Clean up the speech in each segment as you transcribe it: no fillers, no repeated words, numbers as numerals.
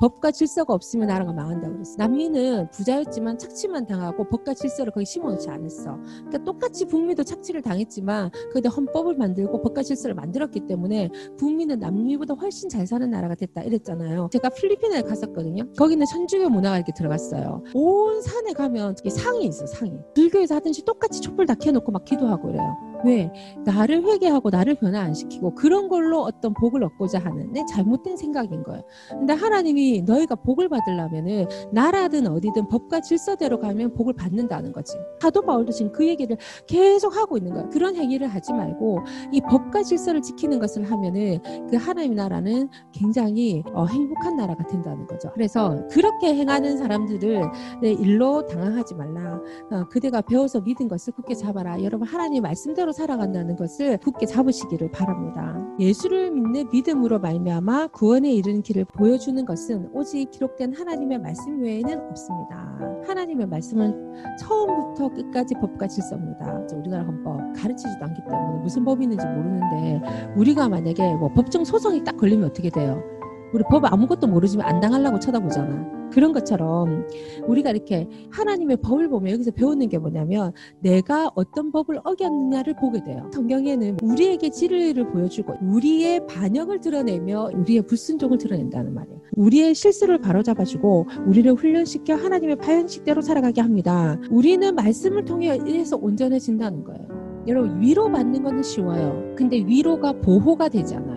법과 질서가 없으면 나라가 망한다고 그랬어. 남미는 부자였지만 착취만 당하고 법과 질서를 거의 심어놓지 않았어. 그러니까 똑같이 북미도 착취를 당했지만 그때 헌법을 만들고 법과 질서를 만들었기 때문에 북미는 남미보다 훨씬 잘 사는 나라가 됐다 이랬잖아요. 제가 필리핀에 갔었거든요. 거기는 천주교 문화가 이렇게 들어갔어요. 온 산에 가면 상이 있어, 상이. 불교에서 하든지 똑같이 촛불 다 켜놓고 막 기도하고 이래요. 왜? 나를 회개하고 나를 변화 안 시키고 그런 걸로 어떤 복을 얻고자 하는 내 잘못된 생각인 거예요. 근데 하나님이 너희가 복을 받으려면은 나라든 어디든 법과 질서대로 가면 복을 받는다는 거지. 사도 바울도 지금 그 얘기를 계속 하고 있는 거예요. 그런 행위를 하지 말고 이 법과 질서를 지키는 것을 하면은 그 하나님의 나라는 굉장히 행복한 나라가 된다는 거죠. 그래서 그렇게 행하는 사람들을 내 일로 당황하지 말라. 그대가 배워서 믿은 것을 굳게 잡아라. 여러분 하나님 말씀대로 살아간다는 것을 굳게 잡으시기를 바랍니다. 예수를 믿는 믿음으로 말미암아 구원에 이르는 길을 보여주는 것은 오직 기록된 하나님의 말씀 외에는 없습니다. 하나님의 말씀은 처음부터 끝까지 법과 질서입니다. 우리나라 헌법 가르치지도 않기 때문에 무슨 법이 있는지 모르는데 우리가 만약에 뭐 법정 소송이 딱 걸리면 어떻게 돼요? 우리 법 아무것도 모르지만 안 당하려고 쳐다보잖아. 그런 것처럼 우리가 이렇게 하나님의 법을 보면 여기서 배우는 게 뭐냐면 내가 어떤 법을 어겼느냐를 보게 돼요. 성경에는 우리에게 진리를 보여주고 우리의 반역을 드러내며 우리의 불순종을 드러낸다는 말이에요. 우리의 실수를 바로잡아주고 우리를 훈련시켜 하나님의 방식대로 살아가게 합니다. 우리는 말씀을 통해서 온전해진다는 거예요. 여러분 위로받는 건 쉬워요. 근데 위로가 보호가 되지 않아요.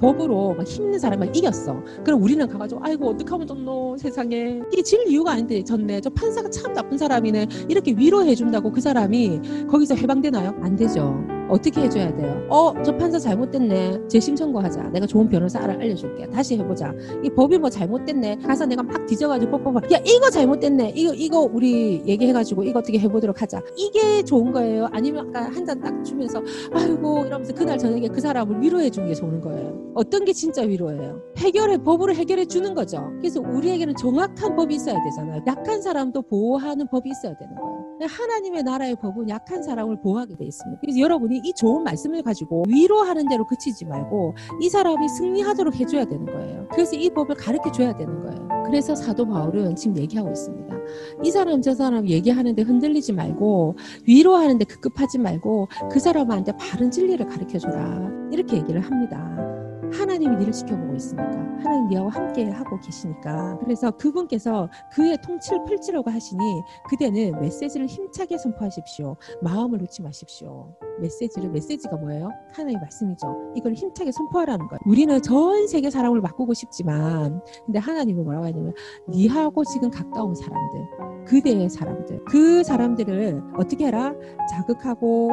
법으로 막 힘든 사람을 이겼어. 그럼 우리는 가가지고 아이고 어떡하면 좋노 세상에. 이게 질 이유가 아닌데 졌네. 저 판사가 참 나쁜 사람이네. 이렇게 위로해준다고 그 사람이 거기서 해방되나요? 안 되죠. 어떻게 해줘야 돼요? 저 판사 잘못됐네. 재심 청구하자. 내가 좋은 변호사 알려줄게. 다시 해보자. 이 법이 뭐 잘못됐네. 가서 내가 막 뒤져가지고 야 이거 잘못됐네. 이거 우리 얘기해가지고 이거 어떻게 해보도록 하자. 이게 좋은 거예요? 아니면 아까 한 잔 딱 주면서 아이고 이러면서 그날 저녁에 그 사람을 위로해주는 게 좋은 거예요? 어떤 게 진짜 위로예요? 법으로 해결해 주는 거죠. 그래서 우리에게는 정확한 법이 있어야 되잖아요. 약한 사람도 보호하는 법이 있어야 되는 거예요. 하나님의 나라의 법은 약한 사람을 보호하게 돼 있습니다. 그래서 여러분이 이 좋은 말씀을 가지고 위로하는 대로 그치지 말고 이 사람이 승리하도록 해줘야 되는 거예요. 그래서 이 법을 가르쳐줘야 되는 거예요. 그래서 사도 바울은 지금 얘기하고 있습니다. 이 사람 저 사람 얘기하는데 흔들리지 말고 위로하는데 급급하지 말고 그 사람한테 바른 진리를 가르쳐줘라. 이렇게 얘기를 합니다. 하나님이 너를 지켜보고 있으니까 하나님 너와 함께 하고 계시니까. 그래서 그분께서 그의 통치를 펼치려고 하시니 그대는 메시지를 힘차게 선포하십시오. 마음을 놓지 마십시오. 메시지가 뭐예요? 하나님의 말씀이죠. 이걸 힘차게 선포하라는 거예요. 우리는 전 세계 사람을 바꾸고 싶지만 근데 하나님은 뭐라고 하냐면 네하고 지금 가까운 사람들, 그대의 사람들, 그 사람들을 어떻게 해라? 자극하고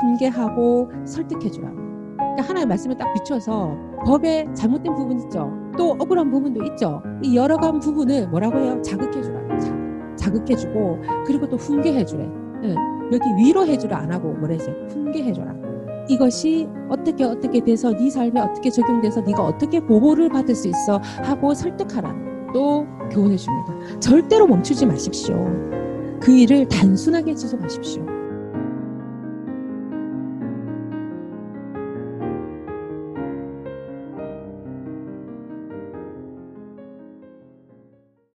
훈계하고 설득해주라. 그러니까 하나님의 말씀을 딱 비춰서 법에 잘못된 부분 있죠. 또 억울한 부분도 있죠. 이 여러 가지 부분을 뭐라고 해요? 자극해주라. 자극해주고 그리고 또 훈계해주래. 네. 여기 위로해주라 안 하고 뭐래서 훈계해줘라. 이것이 어떻게 돼서 네 삶에 어떻게 적용돼서 네가 어떻게 보호를 받을 수 있어 하고 설득하라. 또 교훈해줍니다. 절대로 멈추지 마십시오. 그 일을 단순하게 지속하십시오.